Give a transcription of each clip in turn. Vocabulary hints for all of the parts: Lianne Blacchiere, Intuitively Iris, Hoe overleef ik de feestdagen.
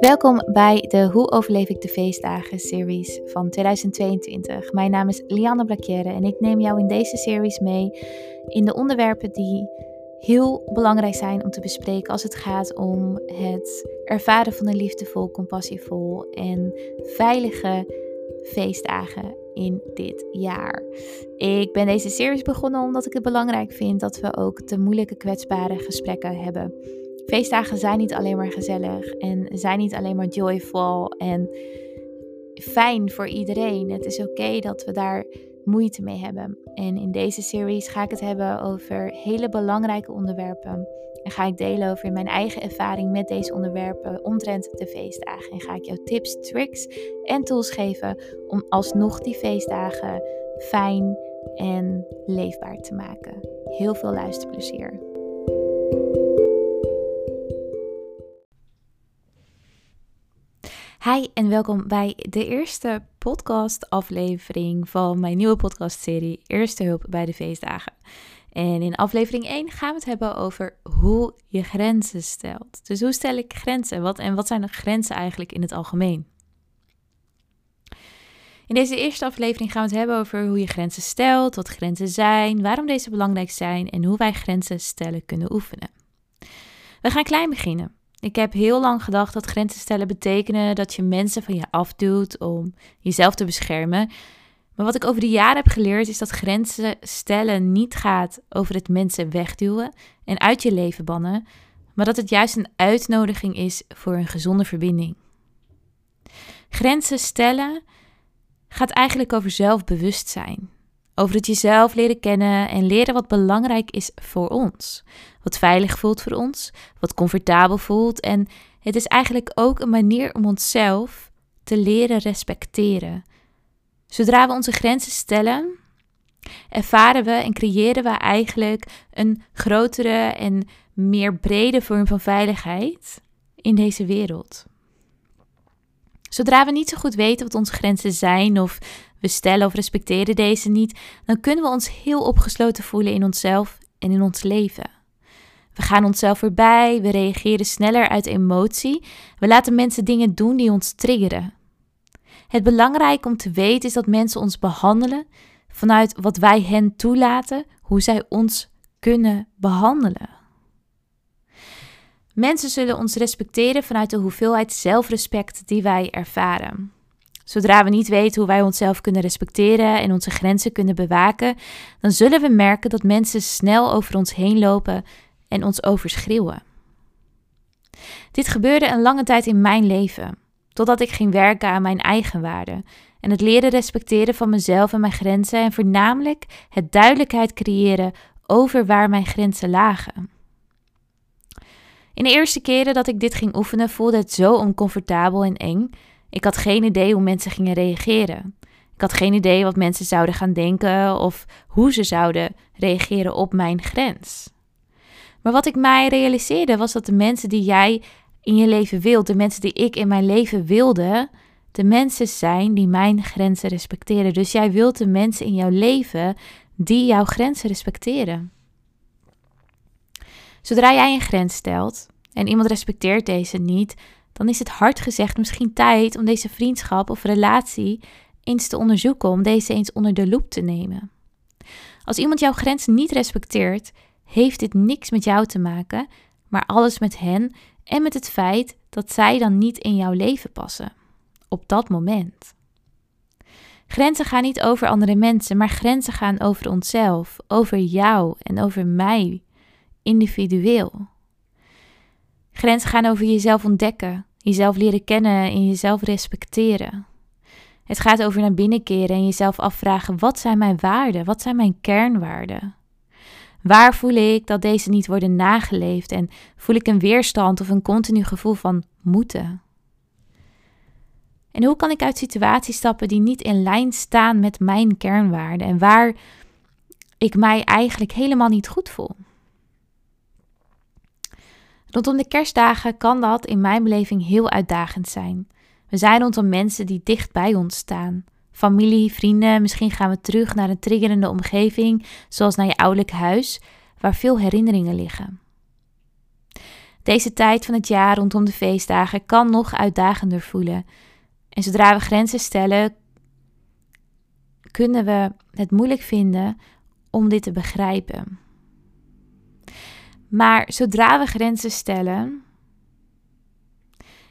Welkom bij de Hoe overleef ik de feestdagen series van 2022. Mijn naam is Lianne Blacchiere en ik neem jou in deze series mee in de onderwerpen die heel belangrijk zijn om te bespreken als het gaat om het ervaren van een liefdevol, compassievol en veilige feestdagen in dit jaar. Ik ben deze series begonnen omdat ik het belangrijk vind dat we ook de moeilijke, kwetsbare gesprekken hebben. Feestdagen zijn niet alleen maar gezellig en zijn niet alleen maar joyful en fijn voor iedereen. Het is oké dat we daar moeite mee hebben. En in deze series ga ik het hebben over hele belangrijke onderwerpen. En ga ik delen over mijn eigen ervaring met deze onderwerpen omtrent de feestdagen. En ga ik jou tips, tricks en tools geven om alsnog die feestdagen fijn en leefbaar te maken. Heel veel luisterplezier. Hi en welkom bij de eerste podcastaflevering van mijn nieuwe podcastserie Eerste Hulp bij de Feestdagen. En in aflevering 1 gaan we het hebben over hoe je grenzen stelt. Dus hoe stel ik grenzen? Wat zijn de grenzen eigenlijk in het algemeen? In deze eerste aflevering gaan we het hebben over hoe je grenzen stelt, wat grenzen zijn, waarom deze belangrijk zijn en hoe wij grenzen stellen kunnen oefenen. We gaan klein beginnen. Ik heb heel lang gedacht dat grenzen stellen betekenen dat je mensen van je afduwt om jezelf te beschermen. Maar wat ik over de jaren heb geleerd is dat grenzen stellen niet gaat over het mensen wegduwen en uit je leven bannen, maar dat het juist een uitnodiging is voor een gezonde verbinding. Grenzen stellen gaat eigenlijk over zelfbewustzijn. Over het jezelf leren kennen en leren wat belangrijk is voor ons. Wat veilig voelt voor ons, wat comfortabel voelt. En het is eigenlijk ook een manier om onszelf te leren respecteren. Zodra we onze grenzen stellen, ervaren we en creëren we eigenlijk een grotere en meer brede vorm van veiligheid in deze wereld. Zodra we niet zo goed weten wat onze grenzen zijn of we stellen of respecteren deze niet, dan kunnen we ons heel opgesloten voelen in onszelf en in ons leven. We gaan onszelf voorbij, we reageren sneller uit emotie, we laten mensen dingen doen die ons triggeren. Het belangrijke om te weten is dat mensen ons behandelen vanuit wat wij hen toelaten, hoe zij ons kunnen behandelen. Mensen zullen ons respecteren vanuit de hoeveelheid zelfrespect die wij ervaren. Zodra we niet weten hoe wij onszelf kunnen respecteren en onze grenzen kunnen bewaken, dan zullen we merken dat mensen snel over ons heen lopen en ons overschreeuwen. Dit gebeurde een lange tijd in mijn leven, totdat ik ging werken aan mijn eigen waarden en het leren respecteren van mezelf en mijn grenzen en voornamelijk het duidelijkheid creëren over waar mijn grenzen lagen. In de eerste keren dat ik dit ging oefenen voelde het zo oncomfortabel en eng. Ik had geen idee hoe mensen gingen reageren. Ik had geen idee wat mensen zouden gaan denken of hoe ze zouden reageren op mijn grens. Maar wat ik mij realiseerde was dat de mensen die jij in je leven wilt, de mensen die ik in mijn leven wilde, de mensen zijn die mijn grenzen respecteren. Dus jij wilt de mensen in jouw leven die jouw grenzen respecteren. Zodra jij een grens stelt en iemand respecteert deze niet, dan is het hard gezegd misschien tijd om deze vriendschap of relatie eens te onderzoeken, om deze eens onder de loep te nemen. Als iemand jouw grens niet respecteert, heeft dit niks met jou te maken, maar alles met hen en met het feit dat zij dan niet in jouw leven passen, op dat moment. Grenzen gaan niet over andere mensen, maar grenzen gaan over onszelf, over jou en over mij, individueel. Grenzen gaan over jezelf ontdekken, jezelf leren kennen en jezelf respecteren. Het gaat over naar binnen keren en jezelf afvragen: wat zijn mijn waarden? Wat zijn mijn kernwaarden? Waar voel ik dat deze niet worden nageleefd en voel ik een weerstand of een continu gevoel van moeten? En hoe kan ik uit situaties stappen die niet in lijn staan met mijn kernwaarden en waar ik mij eigenlijk helemaal niet goed voel? Rondom de kerstdagen kan dat in mijn beleving heel uitdagend zijn. We zijn rondom mensen die dicht bij ons staan. Familie, vrienden, misschien gaan we terug naar een triggerende omgeving, zoals naar je ouderlijk huis, waar veel herinneringen liggen. Deze tijd van het jaar rondom de feestdagen kan nog uitdagender voelen. En zodra we grenzen stellen, kunnen we het moeilijk vinden om dit te begrijpen. Maar zodra we grenzen stellen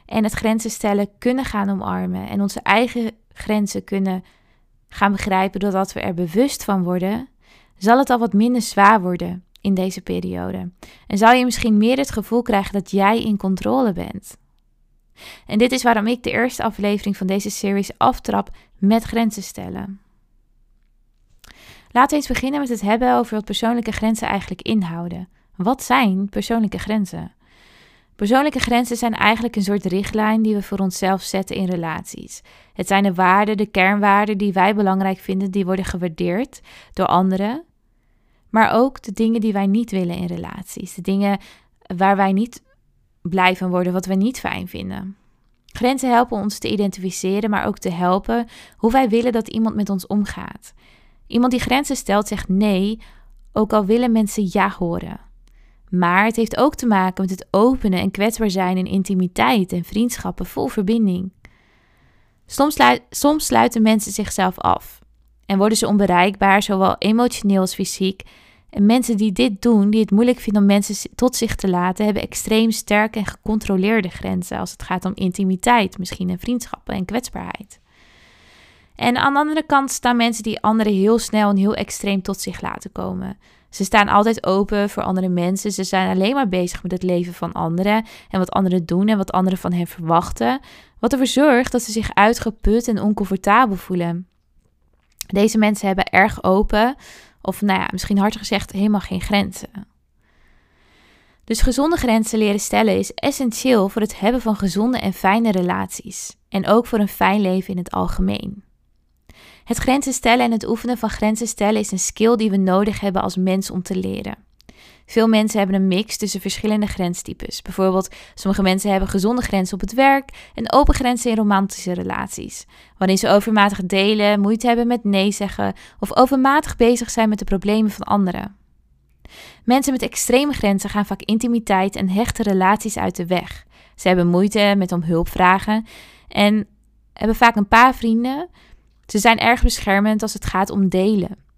en het grenzen stellen kunnen gaan omarmen en onze eigen grenzen kunnen gaan begrijpen doordat we er bewust van worden, zal het al wat minder zwaar worden in deze periode. En zal je misschien meer het gevoel krijgen dat jij in controle bent. En dit is waarom ik de eerste aflevering van deze series aftrap met grenzen stellen. Laten we eens beginnen met het hebben over wat persoonlijke grenzen eigenlijk inhouden. Wat zijn persoonlijke grenzen? Persoonlijke grenzen zijn eigenlijk een soort richtlijn die we voor onszelf zetten in relaties. Het zijn de waarden, de kernwaarden die wij belangrijk vinden, die worden gewaardeerd door anderen. Maar ook de dingen die wij niet willen in relaties. De dingen waar wij niet blij van worden, wat wij niet fijn vinden. Grenzen helpen ons te identificeren, maar ook te helpen hoe wij willen dat iemand met ons omgaat. Iemand die grenzen stelt zegt nee, ook al willen mensen ja horen. Maar het heeft ook te maken met het openen en kwetsbaar zijn in intimiteit en vriendschappen vol verbinding. Soms sluiten mensen zichzelf af en worden ze onbereikbaar, zowel emotioneel als fysiek. En mensen die dit doen, die het moeilijk vinden om mensen tot zich te laten, hebben extreem sterke en gecontroleerde grenzen als het gaat om intimiteit, misschien en vriendschappen en kwetsbaarheid. En aan de andere kant staan mensen die anderen heel snel en heel extreem tot zich laten komen. Ze staan altijd open voor andere mensen. Ze zijn alleen maar bezig met het leven van anderen en wat anderen doen en wat anderen van hen verwachten. Wat ervoor zorgt dat ze zich uitgeput en oncomfortabel voelen. Deze mensen hebben erg open, of misschien hard gezegd, helemaal geen grenzen. Dus gezonde grenzen leren stellen is essentieel voor het hebben van gezonde en fijne relaties. En ook voor een fijn leven in het algemeen. Het grenzen stellen en het oefenen van grenzen stellen is een skill die we nodig hebben als mens om te leren. Veel mensen hebben een mix tussen verschillende grenstypes. Bijvoorbeeld, sommige mensen hebben gezonde grenzen op het werk en open grenzen in romantische relaties. Wanneer ze overmatig delen, moeite hebben met nee zeggen of overmatig bezig zijn met de problemen van anderen. Mensen met extreme grenzen gaan vaak intimiteit en hechte relaties uit de weg. Ze hebben moeite met om hulp vragen en hebben vaak een paar vrienden. Ze zijn erg beschermend als het gaat om delen.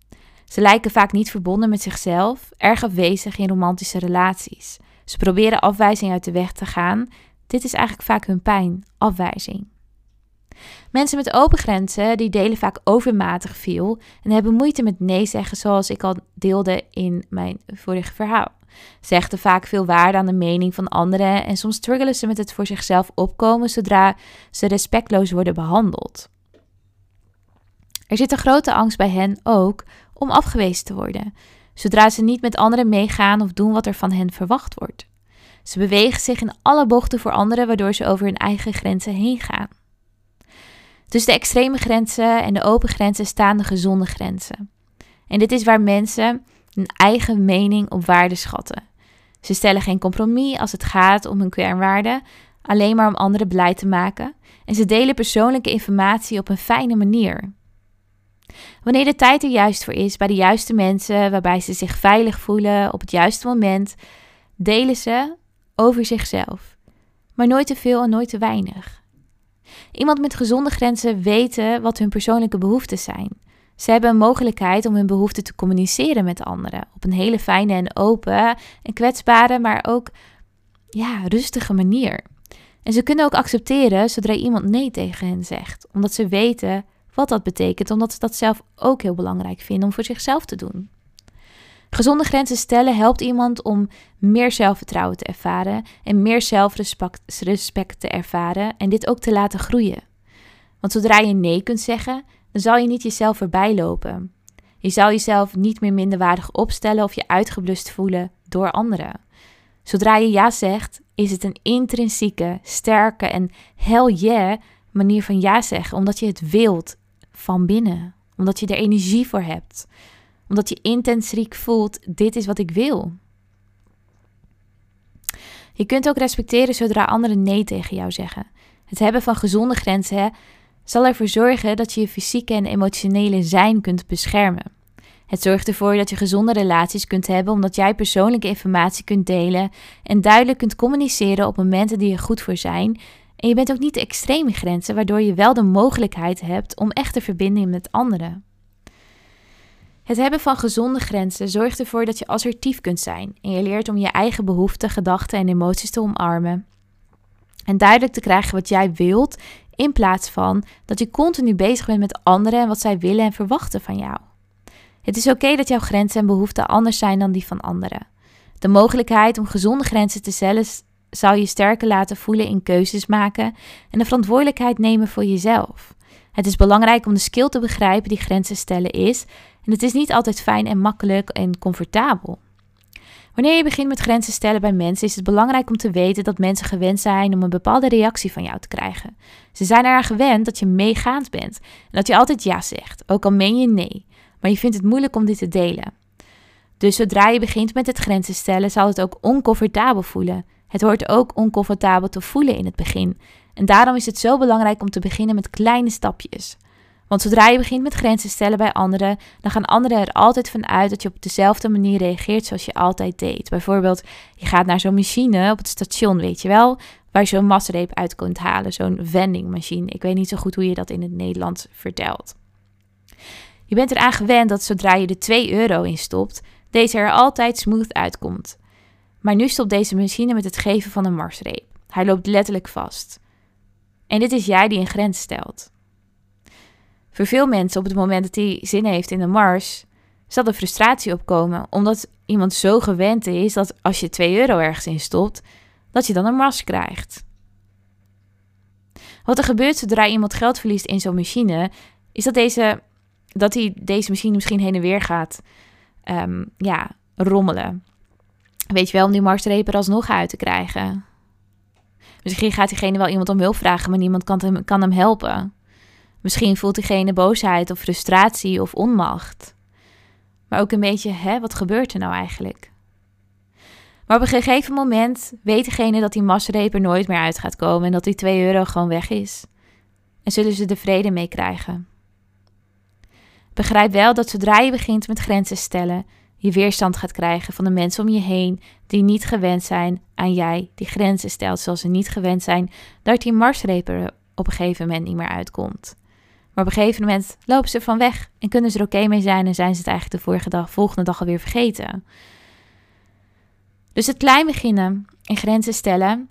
Ze lijken vaak niet verbonden met zichzelf, erg afwezig in romantische relaties. Ze proberen afwijzing uit de weg te gaan. Dit is eigenlijk vaak hun pijn, afwijzing. Mensen met open grenzen die delen vaak overmatig veel en hebben moeite met nee zeggen, zoals ik al deelde in mijn vorige verhaal. Ze hechten vaak veel waarde aan de mening van anderen en soms struggelen ze met het voor zichzelf opkomen zodra ze respectloos worden behandeld. Er zit een grote angst bij hen ook om afgewezen te worden, zodra ze niet met anderen meegaan of doen wat er van hen verwacht wordt. Ze bewegen zich in alle bochten voor anderen, waardoor ze over hun eigen grenzen heen gaan. Tussen de extreme grenzen en de open grenzen staan de gezonde grenzen. En dit is waar mensen hun eigen mening op waarde schatten. Ze stellen geen compromis als het gaat om hun kernwaarden, alleen maar om anderen blij te maken. En ze delen persoonlijke informatie op een fijne manier. Wanneer de tijd er juist voor is, bij de juiste mensen, waarbij ze zich veilig voelen op het juiste moment, delen ze over zichzelf. Maar nooit te veel en nooit te weinig. Iemand met gezonde grenzen weten wat hun persoonlijke behoeften zijn. Ze hebben een mogelijkheid om hun behoeften te communiceren met anderen. Op een hele fijne en open en kwetsbare, maar ook rustige manier. En ze kunnen ook accepteren zodra iemand nee tegen hen zegt, omdat ze weten wat dat betekent, omdat ze dat zelf ook heel belangrijk vinden om voor zichzelf te doen. Gezonde grenzen stellen helpt iemand om meer zelfvertrouwen te ervaren en meer zelfrespect te ervaren en dit ook te laten groeien. Want zodra je nee kunt zeggen, dan zal je niet jezelf voorbij lopen. Je zal jezelf niet meer minderwaardig opstellen of je uitgeblust voelen door anderen. Zodra je ja zegt, is het een intrinsieke, sterke en hell yeah manier van ja zeggen, omdat je het wilt van binnen, omdat je er energie voor hebt, omdat je intrinsiek voelt, dit is wat ik wil. Je kunt ook respecteren zodra anderen nee tegen jou zeggen. Het hebben van gezonde grenzen zal ervoor zorgen dat je je fysieke en emotionele zijn kunt beschermen. Het zorgt ervoor dat je gezonde relaties kunt hebben omdat jij persoonlijke informatie kunt delen en duidelijk kunt communiceren op momenten die er goed voor zijn. En je bent ook niet de extreme grenzen, waardoor je wel de mogelijkheid hebt om echte verbinding met anderen. Het hebben van gezonde grenzen zorgt ervoor dat je assertief kunt zijn en je leert om je eigen behoeften, gedachten en emoties te omarmen. En duidelijk te krijgen wat jij wilt, in plaats van dat je continu bezig bent met anderen en wat zij willen en verwachten van jou. Het is oké dat jouw grenzen en behoeften anders zijn dan die van anderen. De mogelijkheid om gezonde grenzen te stellen zal je sterker laten voelen in keuzes maken en de verantwoordelijkheid nemen voor jezelf. Het is belangrijk om de skill te begrijpen die grenzen stellen is, en het is niet altijd fijn en makkelijk en comfortabel. Wanneer je begint met grenzen stellen bij mensen, is het belangrijk om te weten dat mensen gewend zijn om een bepaalde reactie van jou te krijgen. Ze zijn eraan gewend dat je meegaand bent en dat je altijd ja zegt, ook al meen je nee, maar je vindt het moeilijk om dit te delen. Dus zodra je begint met het grenzen stellen, zal het ook oncomfortabel voelen. Het hoort ook oncomfortabel te voelen in het begin. En daarom is het zo belangrijk om te beginnen met kleine stapjes. Want zodra je begint met grenzen stellen bij anderen, dan gaan anderen er altijd van uit dat je op dezelfde manier reageert zoals je altijd deed. Bijvoorbeeld, je gaat naar zo'n machine op het station, weet je wel, waar je zo'n masreep uit kunt halen, zo'n vendingmachine. Ik weet niet zo goed hoe je dat in het Nederlands vertelt. Je bent eraan gewend dat zodra je er €2 in stopt, deze er altijd smooth uitkomt. Maar nu stopt deze machine met het geven van een marsreep. Hij loopt letterlijk vast. En dit is jij die een grens stelt. Voor veel mensen op het moment dat hij zin heeft in de mars, zal er frustratie opkomen. Omdat iemand zo gewend is dat als je €2 ergens in stopt, dat je dan een mars krijgt. Wat er gebeurt zodra iemand geld verliest in zo'n machine, is dat hij deze machine misschien heen en weer gaat rommelen. Weet je wel, om die marsreep er alsnog uit te krijgen. Misschien gaat diegene wel iemand om hulp vragen, maar niemand kan hem helpen. Misschien voelt diegene boosheid of frustratie of onmacht. Maar ook een beetje, wat gebeurt er nou eigenlijk? Maar op een gegeven moment weet diegene dat die marsreep er nooit meer uit gaat komen en dat die €2 gewoon weg is. En zullen ze er vrede mee krijgen. Begrijp wel dat zodra je begint met grenzen stellen, je weerstand gaat krijgen van de mensen om je heen die niet gewend zijn aan jij die grenzen stelt, zoals ze niet gewend zijn dat die marsreep er op een gegeven moment niet meer uitkomt. Maar op een gegeven moment lopen ze ervan weg en kunnen ze er oké mee zijn en zijn ze het eigenlijk de volgende dag alweer vergeten. Dus het klein beginnen en grenzen stellen,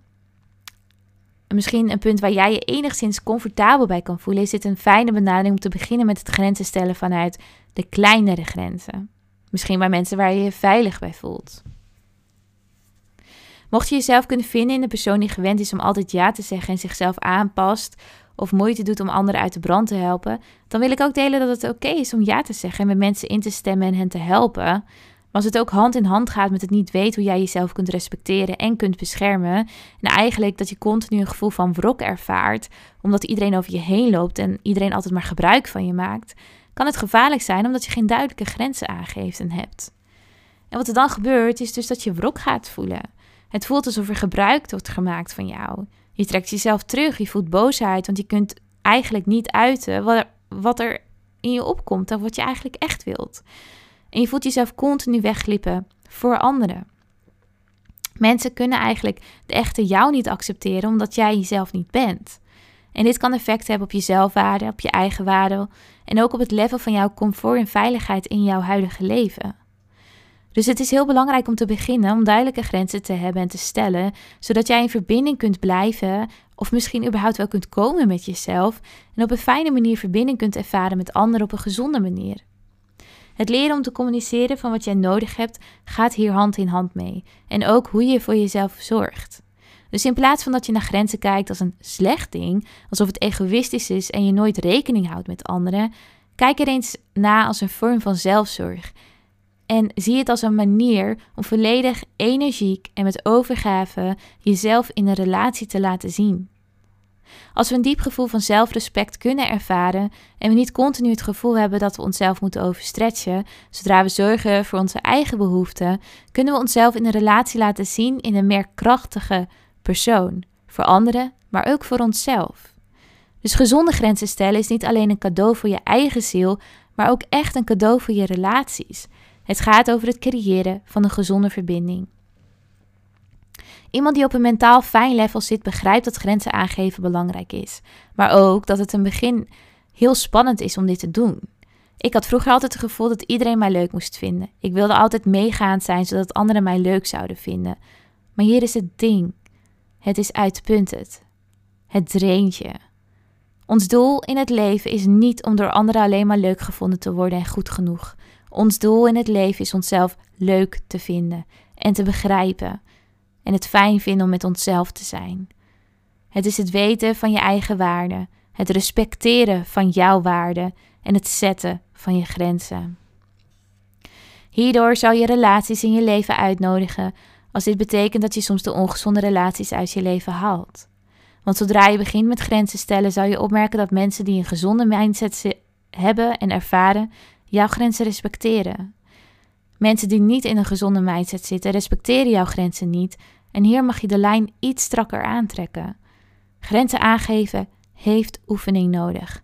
misschien een punt waar jij je enigszins comfortabel bij kan voelen, is dit een fijne benadering om te beginnen met het grenzen stellen vanuit de kleinere grenzen. Misschien bij mensen waar je je veilig bij voelt. Mocht je jezelf kunnen vinden in de persoon die gewend is om altijd ja te zeggen en zichzelf aanpast of moeite doet om anderen uit de brand te helpen, dan wil ik ook delen dat het oké is om ja te zeggen en met mensen in te stemmen en hen te helpen. Maar als het ook hand in hand gaat met het niet weten hoe jij jezelf kunt respecteren en kunt beschermen, en eigenlijk dat je continu een gevoel van wrok ervaart, omdat iedereen over je heen loopt en iedereen altijd maar gebruik van je maakt, kan het gevaarlijk zijn omdat je geen duidelijke grenzen aangeeft en hebt. En wat er dan gebeurt is dus dat je wrok gaat voelen. Het voelt alsof er gebruik wordt gemaakt van jou. Je trekt jezelf terug, je voelt boosheid, want je kunt eigenlijk niet uiten wat er in je opkomt en wat je eigenlijk echt wilt. En je voelt jezelf continu wegglippen voor anderen. Mensen kunnen eigenlijk de echte jou niet accepteren omdat jij jezelf niet bent. En dit kan effect hebben op je zelfwaarde, op je eigen waarde en ook op het level van jouw comfort en veiligheid in jouw huidige leven. Dus het is heel belangrijk om te beginnen om duidelijke grenzen te hebben en te stellen, zodat jij in verbinding kunt blijven of misschien überhaupt wel kunt komen met jezelf en op een fijne manier verbinding kunt ervaren met anderen op een gezonde manier. Het leren om te communiceren van wat jij nodig hebt gaat hier hand in hand mee en ook hoe je voor jezelf zorgt. Dus in plaats van dat je naar grenzen kijkt als een slecht ding, alsof het egoïstisch is en je nooit rekening houdt met anderen, kijk er eens na als een vorm van zelfzorg. En zie het als een manier om volledig energiek en met overgave jezelf in een relatie te laten zien. Als we een diep gevoel van zelfrespect kunnen ervaren en we niet continu het gevoel hebben dat we onszelf moeten overstretchen, zodra we zorgen voor onze eigen behoeften, kunnen we onszelf in een relatie laten zien in een meer krachtige persoon, voor anderen, maar ook voor onszelf. Dus gezonde grenzen stellen is niet alleen een cadeau voor je eigen ziel, maar ook echt een cadeau voor je relaties. Het gaat over het creëren van een gezonde verbinding. Iemand die op een mentaal fijn level zit, begrijpt dat grenzen aangeven belangrijk is. Maar ook dat het in het begin heel spannend is om dit te doen. Ik had vroeger altijd het gevoel dat iedereen mij leuk moest vinden. Ik wilde altijd meegaand zijn, zodat anderen mij leuk zouden vinden. Maar hier is het ding. Het is uitpuntend. Het draint je. Ons doel in het leven is niet om door anderen alleen maar leuk gevonden te worden en goed genoeg. Ons doel in het leven is onszelf leuk te vinden en te begrijpen. En het fijn vinden om met onszelf te zijn. Het is het weten van je eigen waarde. Het respecteren van jouw waarde. En het zetten van je grenzen. Hierdoor zal je relaties in je leven uitnodigen. Als dit betekent dat je soms de ongezonde relaties uit je leven haalt. Want zodra je begint met grenzen stellen, zal je opmerken dat mensen die een gezonde mindset hebben en ervaren, jouw grenzen respecteren. Mensen die niet in een gezonde mindset zitten, respecteren jouw grenzen niet. En hier mag je de lijn iets strakker aantrekken. Grenzen aangeven heeft oefening nodig.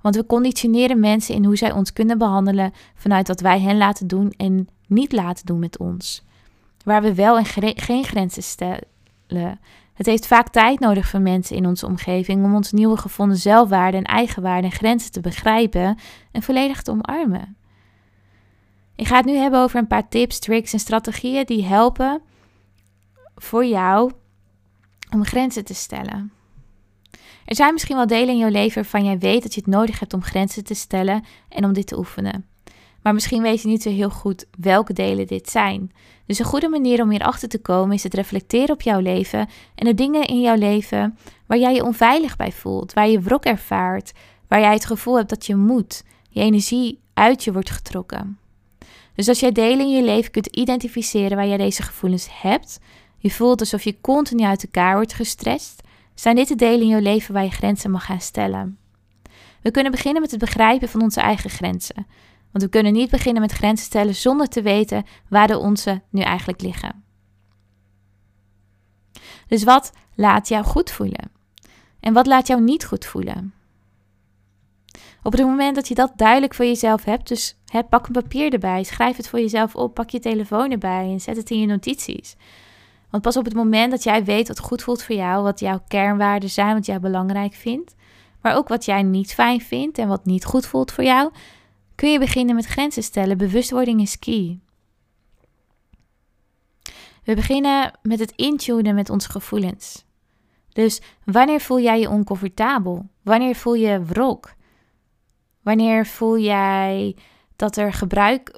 Want we conditioneren mensen in hoe zij ons kunnen behandelen vanuit wat wij hen laten doen en niet laten doen met ons. Waar we wel en geen grenzen stellen. Het heeft vaak tijd nodig voor mensen in onze omgeving om ons nieuwe gevonden zelfwaarde en eigenwaarde en grenzen te begrijpen en volledig te omarmen. Ik ga het nu hebben over een paar tips, tricks en strategieën die helpen voor jou om grenzen te stellen. Er zijn misschien wel delen in jouw leven waarvan jij weet dat je het nodig hebt om grenzen te stellen en om dit te oefenen. Maar misschien weet je niet zo heel goed welke delen dit zijn. Dus een goede manier om hierachter te komen is het reflecteren op jouw leven en de dingen in jouw leven waar jij je onveilig bij voelt, waar je wrok ervaart, waar jij het gevoel hebt dat je moet, je energie uit je wordt getrokken. Dus als jij delen in je leven kunt identificeren waar jij deze gevoelens hebt, je voelt alsof je continu uit elkaar wordt gestrest, zijn dit de delen in jouw leven waar je grenzen mag gaan stellen. We kunnen beginnen met het begrijpen van onze eigen grenzen. Want we kunnen niet beginnen met grenzen stellen zonder te weten waar de onze nu eigenlijk liggen. Dus wat laat jou goed voelen? En wat laat jou niet goed voelen? Op het moment dat je dat duidelijk voor jezelf hebt, dus pak een papier erbij, schrijf het voor jezelf op, pak je telefoon erbij en zet het in je notities. Want pas op het moment dat jij weet wat goed voelt voor jou, wat jouw kernwaarden zijn, wat jij belangrijk vindt, maar ook wat jij niet fijn vindt en wat niet goed voelt voor jou, kun je beginnen met grenzen stellen. Bewustwording is key. We beginnen met het intunen met onze gevoelens. Dus wanneer voel jij je oncomfortabel? Wanneer voel je wrok? Wanneer voel jij dat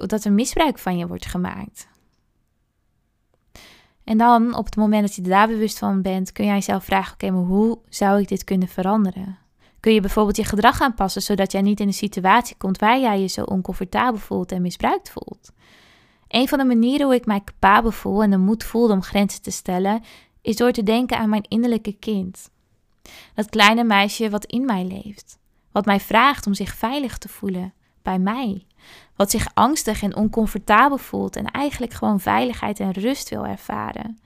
er misbruik van je wordt gemaakt? En dan, op het moment dat je daar bewust van bent, kun jij jezelf vragen, maar hoe zou ik dit kunnen veranderen? Kun je bijvoorbeeld je gedrag aanpassen, zodat jij niet in een situatie komt waar jij je zo oncomfortabel voelt en misbruikt voelt? Een van de manieren hoe ik mij capabel voel en de moed voelde om grenzen te stellen, is door te denken aan mijn innerlijke kind. Dat kleine meisje wat in mij leeft. Wat mij vraagt om zich veilig te voelen bij mij. Wat zich angstig en oncomfortabel voelt en eigenlijk gewoon veiligheid en rust wil ervaren.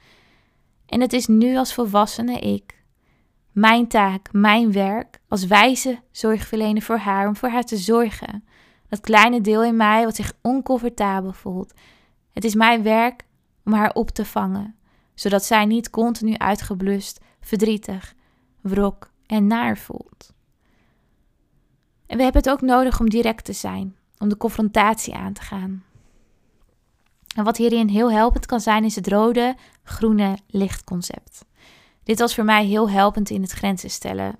En het is nu als volwassene ik. Mijn taak, mijn werk, als wijze zorgverlener voor haar, om voor haar te zorgen. Dat kleine deel in mij wat zich oncomfortabel voelt. Het is mijn werk om haar op te vangen, zodat zij niet continu uitgeblust, verdrietig, wrok en naar voelt. En we hebben het ook nodig om direct te zijn, om de confrontatie aan te gaan. En wat hierin heel helpend kan zijn, is het rode, groene lichtconcept. Dit was voor mij heel helpend in het grenzen stellen.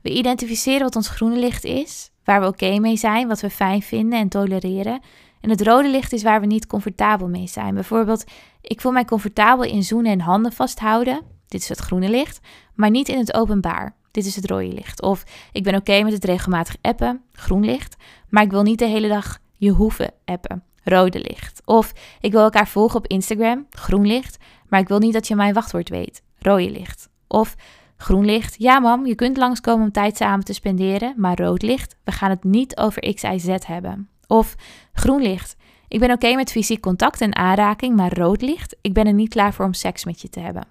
We identificeren wat ons groene licht is, waar we oké mee zijn, wat we fijn vinden en tolereren. En het rode licht is waar we niet comfortabel mee zijn. Bijvoorbeeld, ik voel mij comfortabel in zoenen en handen vasthouden. Dit is het groene licht, maar niet in het openbaar. Dit is het rode licht. Of ik ben oké met het regelmatig appen, groen licht, maar ik wil niet de hele dag je hoeven appen, rode licht. Of ik wil elkaar volgen op Instagram, groen licht, maar ik wil niet dat je mijn wachtwoord weet. Rode licht. Of groen licht. Ja mam, je kunt langskomen om tijd samen te spenderen. Maar rood licht. We gaan het niet over X, Y, Z hebben. Of groen licht. Ik ben oké met fysiek contact en aanraking. Maar rood licht. Ik ben er niet klaar voor om seks met je te hebben.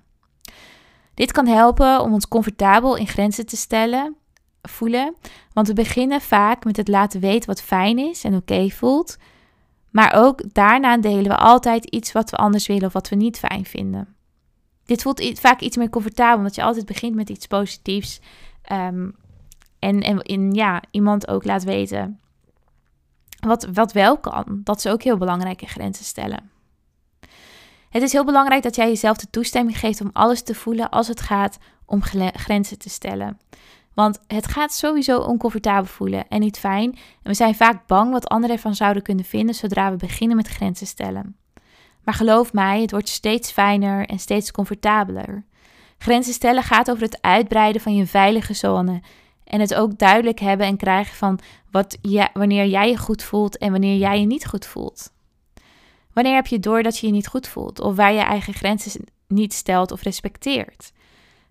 Dit kan helpen om ons comfortabel in grenzen te stellen. voelen. Want we beginnen vaak met het laten weten wat fijn is en oké voelt. Maar ook daarna delen we altijd iets wat we anders willen of wat we niet fijn vinden. Dit voelt vaak iets meer comfortabel, omdat je altijd begint met iets positiefs. En iemand ook laat weten wat wel kan. Dat is ook heel belangrijk, in grenzen stellen. Het is heel belangrijk dat jij jezelf de toestemming geeft om alles te voelen als het gaat om grenzen te stellen. Want het gaat sowieso oncomfortabel voelen en niet fijn. En we zijn vaak bang wat anderen ervan zouden kunnen vinden zodra we beginnen met grenzen stellen. Maar geloof mij, het wordt steeds fijner en steeds comfortabeler. Grenzen stellen gaat over het uitbreiden van je veilige zone. En het ook duidelijk hebben en krijgen van wanneer jij je goed voelt en wanneer jij je niet goed voelt. Wanneer heb je door dat je je niet goed voelt of waar je eigen grenzen niet stelt of respecteert?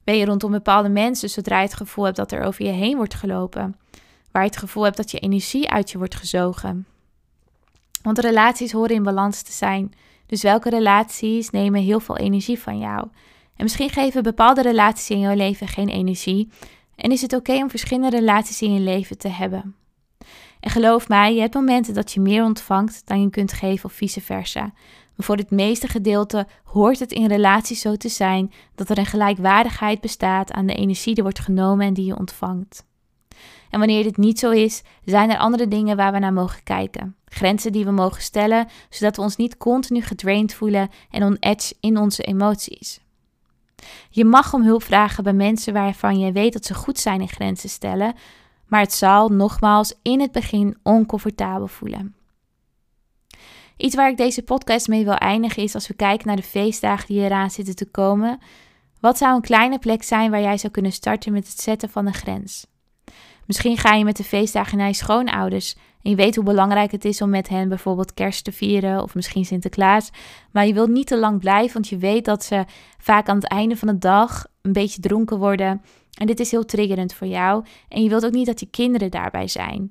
Ben je rondom bepaalde mensen zodra je het gevoel hebt dat er over je heen wordt gelopen? Waar je het gevoel hebt dat je energie uit je wordt gezogen? Want relaties horen in balans te zijn. Dus welke relaties nemen heel veel energie van jou? En misschien geven bepaalde relaties in jouw leven geen energie. En is het oké om verschillende relaties in je leven te hebben? En geloof mij, je hebt momenten dat je meer ontvangt dan je kunt geven of vice versa. Maar voor het meeste gedeelte hoort het in relaties zo te zijn dat er een gelijkwaardigheid bestaat aan de energie die wordt genomen en die je ontvangt. En wanneer dit niet zo is, zijn er andere dingen waar we naar mogen kijken. Grenzen die we mogen stellen, zodat we ons niet continu gedraind voelen en on edge in onze emoties. Je mag om hulp vragen bij mensen waarvan je weet dat ze goed zijn in grenzen stellen, maar het zal nogmaals in het begin oncomfortabel voelen. Iets waar ik deze podcast mee wil eindigen is als we kijken naar de feestdagen die eraan zitten te komen. Wat zou een kleine plek zijn waar jij zou kunnen starten met het zetten van een grens? Misschien ga je met de feestdagen naar je schoonouders en je weet hoe belangrijk het is om met hen bijvoorbeeld kerst te vieren of misschien Sinterklaas. Maar je wilt niet te lang blijven, want je weet dat ze vaak aan het einde van de dag een beetje dronken worden. En dit is heel triggerend voor jou en je wilt ook niet dat je kinderen daarbij zijn.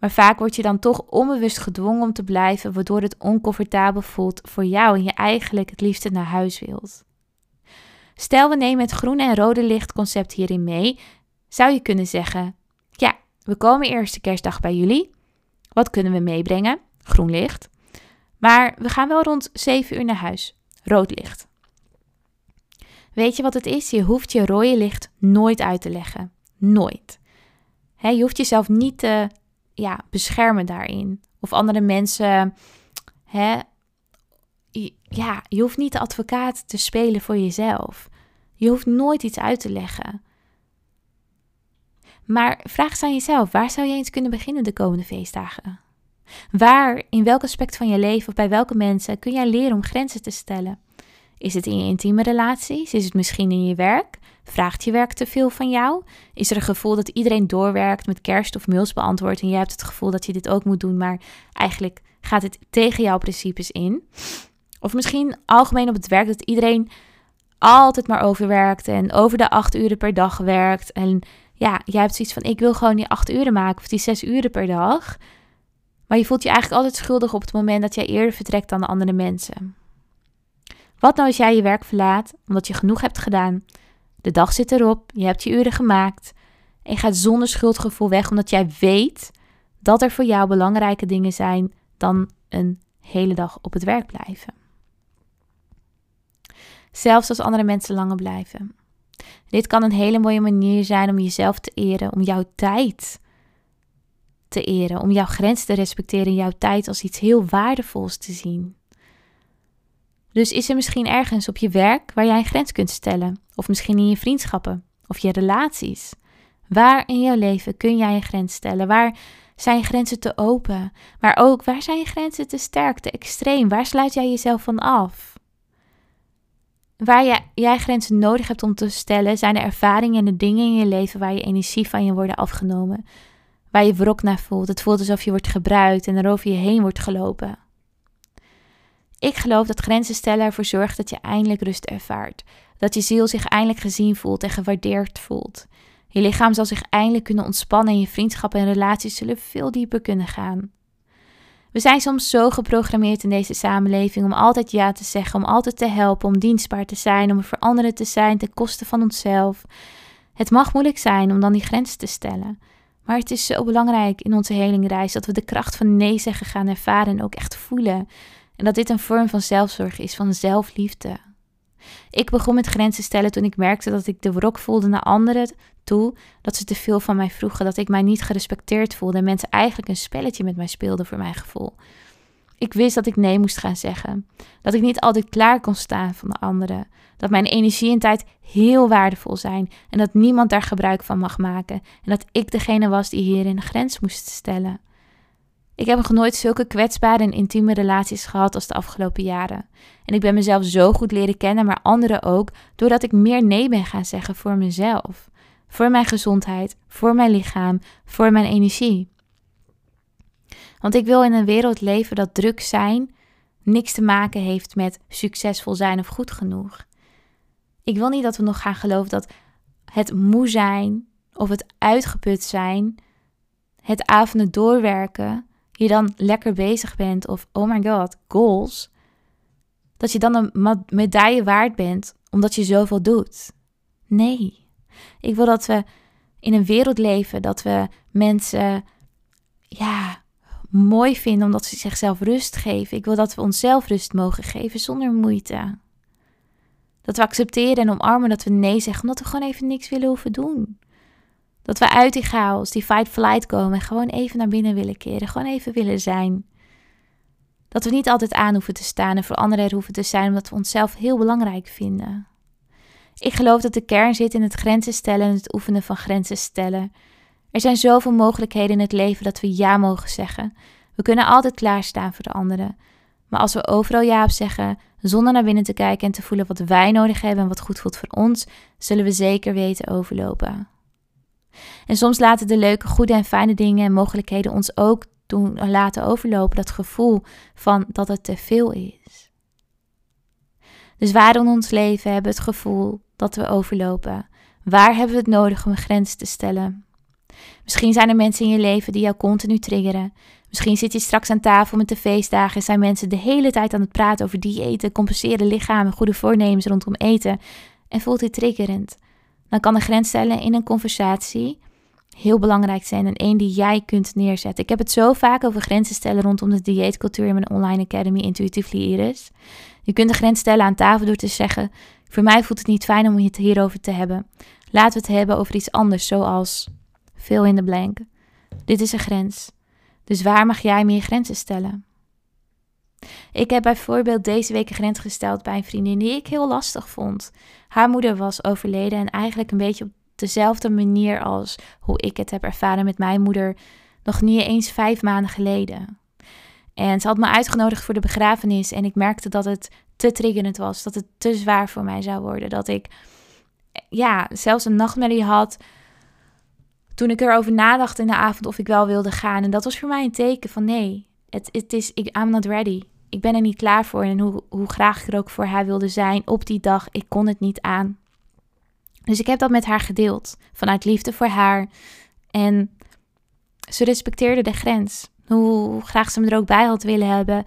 Maar vaak word je dan toch onbewust gedwongen om te blijven, waardoor het oncomfortabel voelt voor jou en je eigenlijk het liefst naar huis wilt. Stel we nemen het groene en rode lichtconcept hierin mee, zou je kunnen zeggen: ja, we komen eerste kerstdag bij jullie. Wat kunnen we meebrengen? Groen licht. Maar we gaan wel rond 7 uur naar huis. Rood licht. Weet je wat het is? Je hoeft je rode licht nooit uit te leggen. Nooit. Je hoeft jezelf niet te beschermen daarin. Of andere mensen. Je hoeft niet de advocaat te spelen voor jezelf. Je hoeft nooit iets uit te leggen. Maar vraag eens aan jezelf, waar zou je eens kunnen beginnen de komende feestdagen? In welk aspect van je leven of bij welke mensen kun jij leren om grenzen te stellen? Is het in je intieme relaties? Is het misschien in je werk? Vraagt je werk te veel van jou? Is er een gevoel dat iedereen doorwerkt met kerst of mails beantwoord en jij hebt het gevoel dat je dit ook moet doen, maar eigenlijk gaat het tegen jouw principes in? Of misschien algemeen op het werk dat iedereen altijd maar overwerkt en over de 8 uren per dag werkt en... ja, jij hebt zoiets van, ik wil gewoon die 8 uren maken of die 6 uren per dag. Maar je voelt je eigenlijk altijd schuldig op het moment dat jij eerder vertrekt dan de andere mensen. Wat nou als jij je werk verlaat, omdat je genoeg hebt gedaan. De dag zit erop, je hebt je uren gemaakt. En je gaat zonder schuldgevoel weg, omdat jij weet dat er voor jou belangrijke dingen zijn dan een hele dag op het werk blijven. Zelfs als andere mensen langer blijven. Dit kan een hele mooie manier zijn om jezelf te eren, om jouw tijd te eren, om jouw grens te respecteren en jouw tijd als iets heel waardevols te zien. Dus is er misschien ergens op je werk waar jij een grens kunt stellen? Of misschien in je vriendschappen of je relaties? Waar in jouw leven kun jij een grens stellen? Waar zijn je grenzen te open? Maar ook, waar zijn je grenzen te sterk, te extreem? Waar sluit jij jezelf van af? Waar jij grenzen nodig hebt om te stellen, zijn de ervaringen en de dingen in je leven waar je energie van je worden afgenomen. Waar je wrok naar voelt. Het voelt alsof je wordt gebruikt en er over je heen wordt gelopen. Ik geloof dat grenzen stellen ervoor zorgt dat je eindelijk rust ervaart. Dat je ziel zich eindelijk gezien voelt en gewaardeerd voelt. Je lichaam zal zich eindelijk kunnen ontspannen en je vriendschappen en relaties zullen veel dieper kunnen gaan. We zijn soms zo geprogrammeerd in deze samenleving om altijd ja te zeggen, om altijd te helpen, om dienstbaar te zijn, om er voor anderen te zijn ten koste van onszelf. Het mag moeilijk zijn om dan die grenzen te stellen. Maar het is zo belangrijk in onze helingreis dat we de kracht van nee zeggen gaan ervaren en ook echt voelen. En dat dit een vorm van zelfzorg is, van zelfliefde. Ik begon met grenzen stellen toen ik merkte dat ik de wrok voelde naar anderen toe, dat ze te veel van mij vroegen, dat ik mij niet gerespecteerd voelde en mensen eigenlijk een spelletje met mij speelden voor mijn gevoel. Ik wist dat ik nee moest gaan zeggen, dat ik niet altijd klaar kon staan van de anderen, dat mijn energie en tijd heel waardevol zijn en dat niemand daar gebruik van mag maken en dat ik degene was die hierin de grens moest stellen. Ik heb nog nooit zulke kwetsbare en intieme relaties gehad als de afgelopen jaren. En ik ben mezelf zo goed leren kennen, maar anderen ook, doordat ik meer nee ben gaan zeggen voor mezelf. Voor mijn gezondheid, voor mijn lichaam, voor mijn energie. Want ik wil in een wereld leven dat druk zijn niks te maken heeft met succesvol zijn of goed genoeg. Ik wil niet dat we nog gaan geloven dat het moe zijn of het uitgeput zijn, het avonden doorwerken, je dan lekker bezig bent of oh my god, goals, dat je dan een medaille waard bent omdat je zoveel doet. Nee, ik wil dat we in een wereld leven dat we mensen mooi vinden omdat ze zichzelf rust geven. Ik wil dat we onszelf rust mogen geven zonder moeite. Dat we accepteren en omarmen dat we nee zeggen omdat we gewoon even niks willen hoeven doen. Dat we uit die chaos, die fight-flight komen en gewoon even naar binnen willen keren. Gewoon even willen zijn. Dat we niet altijd aan hoeven te staan en voor anderen er hoeven te zijn omdat we onszelf heel belangrijk vinden. Ik geloof dat de kern zit in het grenzen stellen en het oefenen van grenzen stellen. Er zijn zoveel mogelijkheden in het leven dat we ja mogen zeggen. We kunnen altijd klaarstaan voor de anderen. Maar als we overal ja op zeggen, zonder naar binnen te kijken en te voelen wat wij nodig hebben en wat goed voelt voor ons, zullen we zeker weten overlopen. En soms laten de leuke, goede en fijne dingen en mogelijkheden ons ook laten overlopen, dat gevoel van dat het te veel is. Dus waar in ons leven hebben we het gevoel dat we overlopen? Waar hebben we het nodig om een grens te stellen? Misschien zijn er mensen in je leven die jou continu triggeren. Misschien zit je straks aan tafel met de feestdagen en zijn mensen de hele tijd aan het praten over diëten, compenseren lichamen, goede voornemens rondom eten en voelt dit triggerend. Dan kan een grens stellen in een conversatie heel belangrijk zijn en één die jij kunt neerzetten. Ik heb het zo vaak over grenzen stellen rondom de dieetcultuur in mijn online academy Intuitively Iris. Je kunt een grens stellen aan tafel door te zeggen, voor mij voelt het niet fijn om het hierover te hebben. Laten we het hebben over iets anders, zoals fill in the blank. Dit is een grens. Dus waar mag jij meer grenzen stellen? Ik heb bijvoorbeeld deze week een grens gesteld bij een vriendin die ik heel lastig vond. Haar moeder was overleden en eigenlijk een beetje op dezelfde manier als hoe ik het heb ervaren met mijn moeder nog niet eens 5 maanden geleden. En ze had me uitgenodigd voor de begrafenis en ik merkte dat het te triggerend was, dat het te zwaar voor mij zou worden. Dat ik zelfs een nachtmerrie had toen ik erover nadacht in de avond of ik wel wilde gaan. En dat was voor mij een teken van nee. I'm not ready. Ik ben er niet klaar voor. En hoe graag ik er ook voor haar wilde zijn op die dag, ik kon het niet aan. Dus ik heb dat met haar gedeeld. Vanuit liefde voor haar. En ze respecteerde de grens. Hoe graag ze me er ook bij had willen hebben.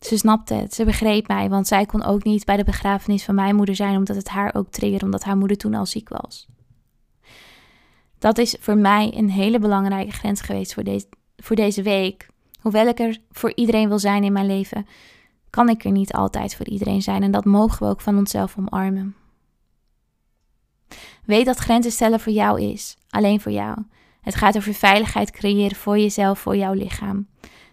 Ze snapte het. Ze begreep mij. Want zij kon ook niet bij de begrafenis van mijn moeder zijn. Omdat het haar ook triggerde. Omdat haar moeder toen al ziek was. Dat is voor mij een hele belangrijke grens geweest voor deze week. Hoewel ik er voor iedereen wil zijn in mijn leven, kan ik er niet altijd voor iedereen zijn. En dat mogen we ook van onszelf omarmen. Weet dat grenzen stellen voor jou is. Alleen voor jou. Het gaat over veiligheid creëren voor jezelf, voor jouw lichaam.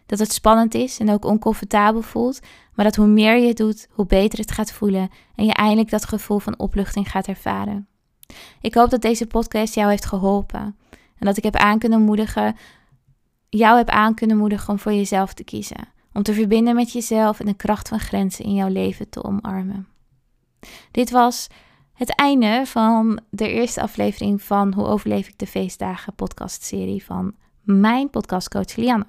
Dat het spannend is en ook oncomfortabel voelt. Maar dat hoe meer je het doet, hoe beter het gaat voelen. En je eindelijk dat gevoel van opluchting gaat ervaren. Ik hoop dat deze podcast jou heeft geholpen. En dat ik jou heb aan kunnen moedigen om voor jezelf te kiezen. Om te verbinden met jezelf en de kracht van grenzen in jouw leven te omarmen. Dit was het einde van de eerste aflevering van Hoe overleef ik de feestdagen podcastserie van mijn podcastcoach Lianne.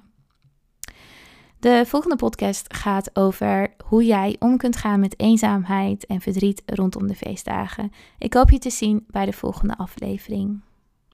De volgende podcast gaat over hoe jij om kunt gaan met eenzaamheid en verdriet rondom de feestdagen. Ik hoop je te zien bij de volgende aflevering.